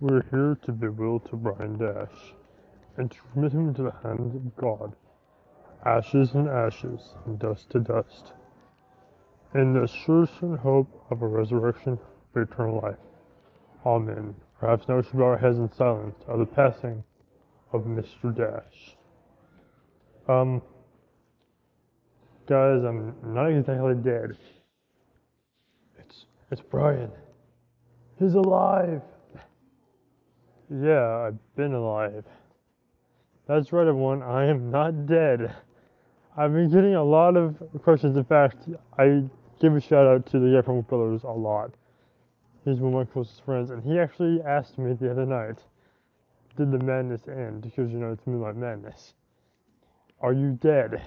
We are here to be will to Brian Dash, and to commit him to the hands of God, ashes and ashes, and dust to dust, in the sure certain hope of a resurrection for eternal life. Amen. Perhaps now we should bow our heads in silence of the passing of Mr. Dash. Guys, I'm not exactly dead. It's Brian. He's alive! Yeah, I've been alive. That's right, everyone, I am not dead. I've been getting a lot of questions. In fact, I give a shout out to the guy from Brothers a lot. He's one of my closest friends, and he actually asked me the other night, did the madness end? Because, you know, it's Moonlight Madness. Are you dead?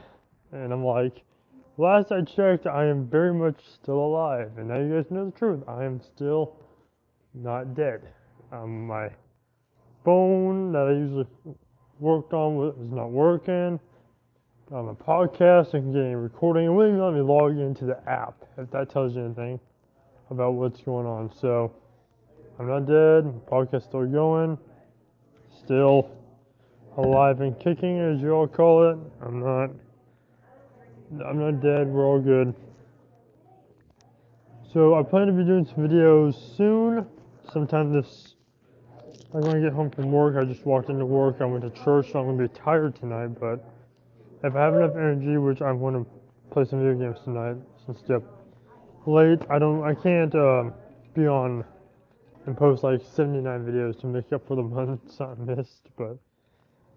And I'm like, last I checked, I am very much still alive. And now you guys know the truth. I am still not dead. My phone that I usually worked on was not working. My podcast and getting recording. It wouldn't even let me log into the app, if that tells you anything about what's going on. So, I'm not dead. My podcast's still going. Still alive and kicking, as you all call it. I'm not dead. We're all good. So, I plan to be doing some videos soon. Sometime this... I'm going to get home from work. I just walked into work. I went to church, so I'm going to be tired tonight. But if I have enough energy, which I'm going to play some video games tonight, since it's late, I can't be on and post like 79 videos to make up for the months I missed. But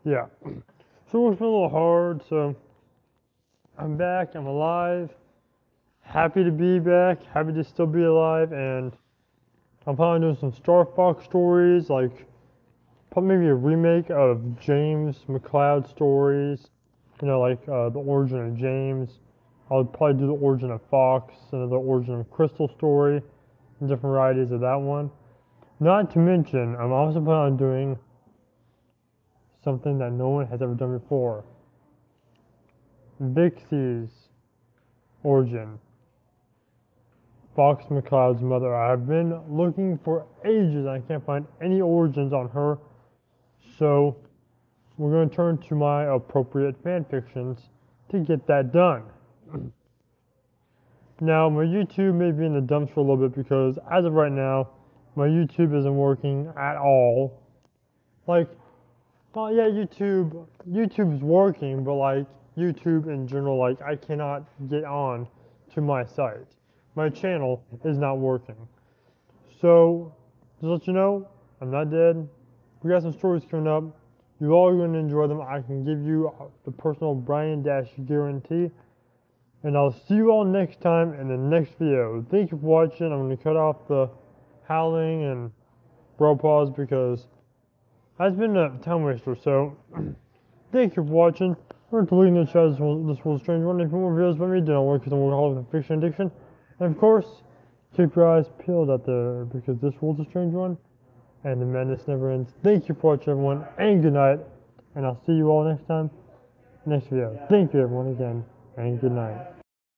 yeah, so it's been a little hard. So I'm back. I'm alive. Happy to be back. Happy to still be alive. And I'm probably doing some Star Fox stories, like probably maybe a remake of James McCloud stories, you know, like the origin of James. I'll probably do the origin of Fox, another origin of Crystal story, and different varieties of that one. Not to mention, I'm also planning on doing something that no one has ever done before. Vixie's origin. Fox McCloud's mother. I've been looking for ages and I can't find any origins on her. So we're going to turn to my appropriate fan fictions to get that done. Now, my YouTube may be in the dumps for a little bit because as of right now, my YouTube isn't working at all. Like, well, yeah, YouTube's working, but like YouTube in general, like I cannot get on to my site. My channel is not working. So, just to let you know, I'm not dead. We got some stories coming up. You all are going to enjoy them. I can give you the personal Brian Dash guarantee. And I'll see you all next time in the next video. Thank you for watching. I'm going to cut off the howling and bro pause because that's been a time waster. So, thank you for watching. We're deleting the chat. This will strange one. If you want more videos by me, do not work with the workaholic and fiction addiction. And of course, keep your eyes peeled out there because this world's a strange one and the madness never ends. Thank you for watching, everyone, and good night. And I'll see you all next time, next video. Thank you, everyone, again, and good night.